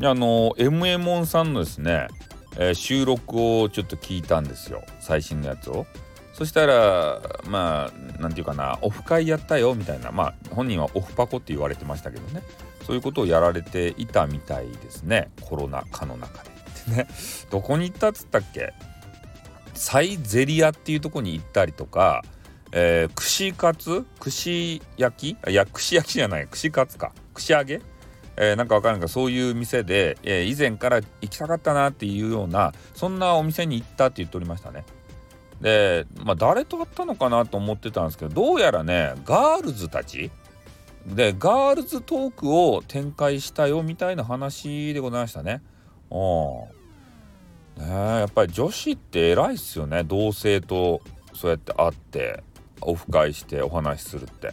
MMON さんのですね、収録をちょっと聞いたんですよ、最新のやつを。そしたらなんていうかな、オフ会やったよみたいな、本人はオフパコって言われてましたけどね、そういうことをやられていたみたいですね、コロナ禍の中でってね。どこに行ったっつったっけ、サイゼリアっていうとこに行ったりとか、串カツ、串焼き、いや串焼きじゃない、串カツか、串揚げ、なんかわかんないか、そういう店で、以前から行きたかったなっていうような、そんなお店に行ったって言っておりましたね。で、誰と会ったのかなと思ってたんですけど、どうやらね、ガールズたちでガールズトークを展開したよみたいな話でございましたね。やっぱり女子って偉いっすよね、同性とそうやって会ってオフ会してお話しするって。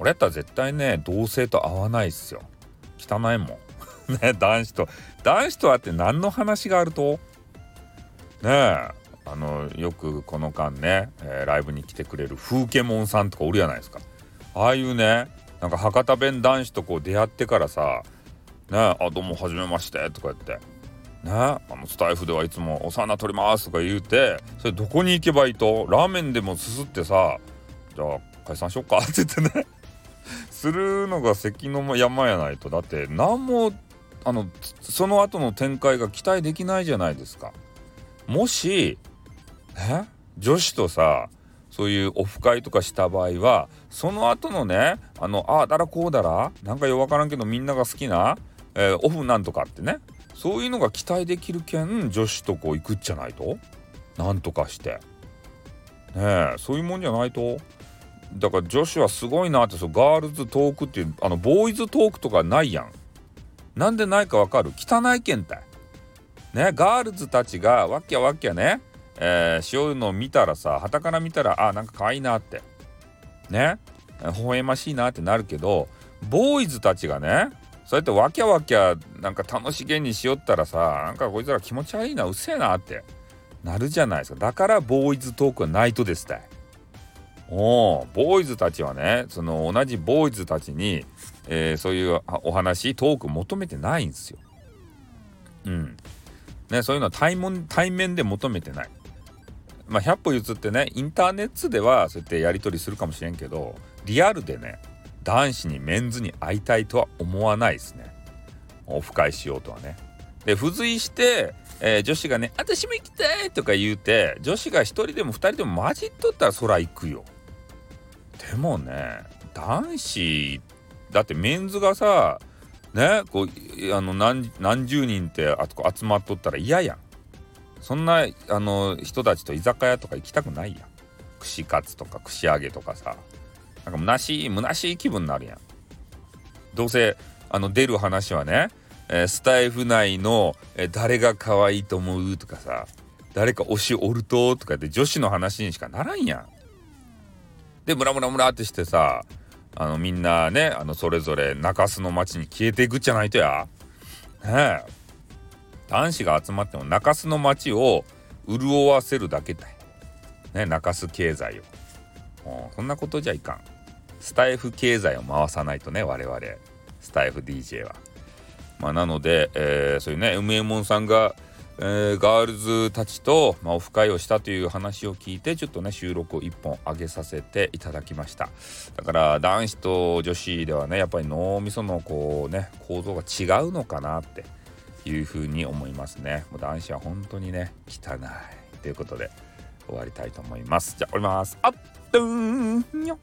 俺やったら絶対ね、同性と会わないっすよ、汚いもんね、男子と会って何の話があるとねえ、よくこの間ね、ライブに来てくれる風景もんさんとかおるじゃないですか。ああいうね、なんか博多弁男子とこう出会ってからさ、ねえ、どうもはじめましてとか言ってね、スタイフではいつもお世話になっておりますとか言うて、それどこに行けばいいと、ラーメンでもすすってさ、じゃあ解散しよっかって言ってねするのが関の山やないと、だって何もその後の展開が期待できないじゃないですか。もし女子とさ、そういうオフ会とかした場合は、その後のね、あだらこうだらなんかよくわからんけどみんなが好きな、オフなんとかってね、そういうのが期待できるけん、女子とこう行くっちゃないとなんとかしてねえ、そういうもんじゃないと。だから女子はすごいなって、そうガールズトークっていう、ボーイズトークとかないやん。なんでないかわかる、汚いけんたいね。ガールズたちがわっきゃわっきゃね、しようのを見たらさ、はたから見たらなんか可愛いなってね、微笑ましいなってなるけど、ボーイズたちがね、そうやってわきゃわきゃなんか楽しげにしよったらさ、なんかこいつら気持ち悪いな、うっせえなってなるじゃないですか。だからボーイズトークはないとですたい。ボーイズたちはね、その同じボーイズたちに、そういうお話トーク求めてないんですよ。ね、そういうのは対面で求めてない。100歩譲ってね、インターネットではそうやってやり取りするかもしれんけど、リアルでね、男子にメンズに会いたいとは思わないですね、オフ会しようとはね。で、付随して、女子がね、私も行きたいとか言うて、女子が1人でも2人でも混じっとったらそら行くよ。でもね、男子だってメンズがさね、こう何十人って集まっとったら嫌やん。そんな人たちと居酒屋とか行きたくないやん。串カツとか串揚げとかさ、なんかむなしい気分になるやん。どうせ出る話はね、スタイフ内の、誰が可愛いと思うとかさ、誰か推しおるととかで女子の話にしかならんやん。でムラムラムラってしてさ、みんなね、それぞれ中洲の町に消えていくじゃないとや、ね、え男子が集まっても中洲の町を潤わせるだけだよ、ね、中洲経済を。そんなことじゃいかん。スタイフ経済を回さないとね、我々スタイフ DJ は。なので、そういうね、MMON さんが、ガールズたちと、オフ会をしたという話を聞いて、ちょっとね収録を1本上げさせていただきました。だから男子と女子ではね、やっぱり脳みそのこうね構造が違うのかなっていうふうに思いますね。もう男子は本当にね汚いということで終わりたいと思います。じゃあ降ります。あっ、どんよ。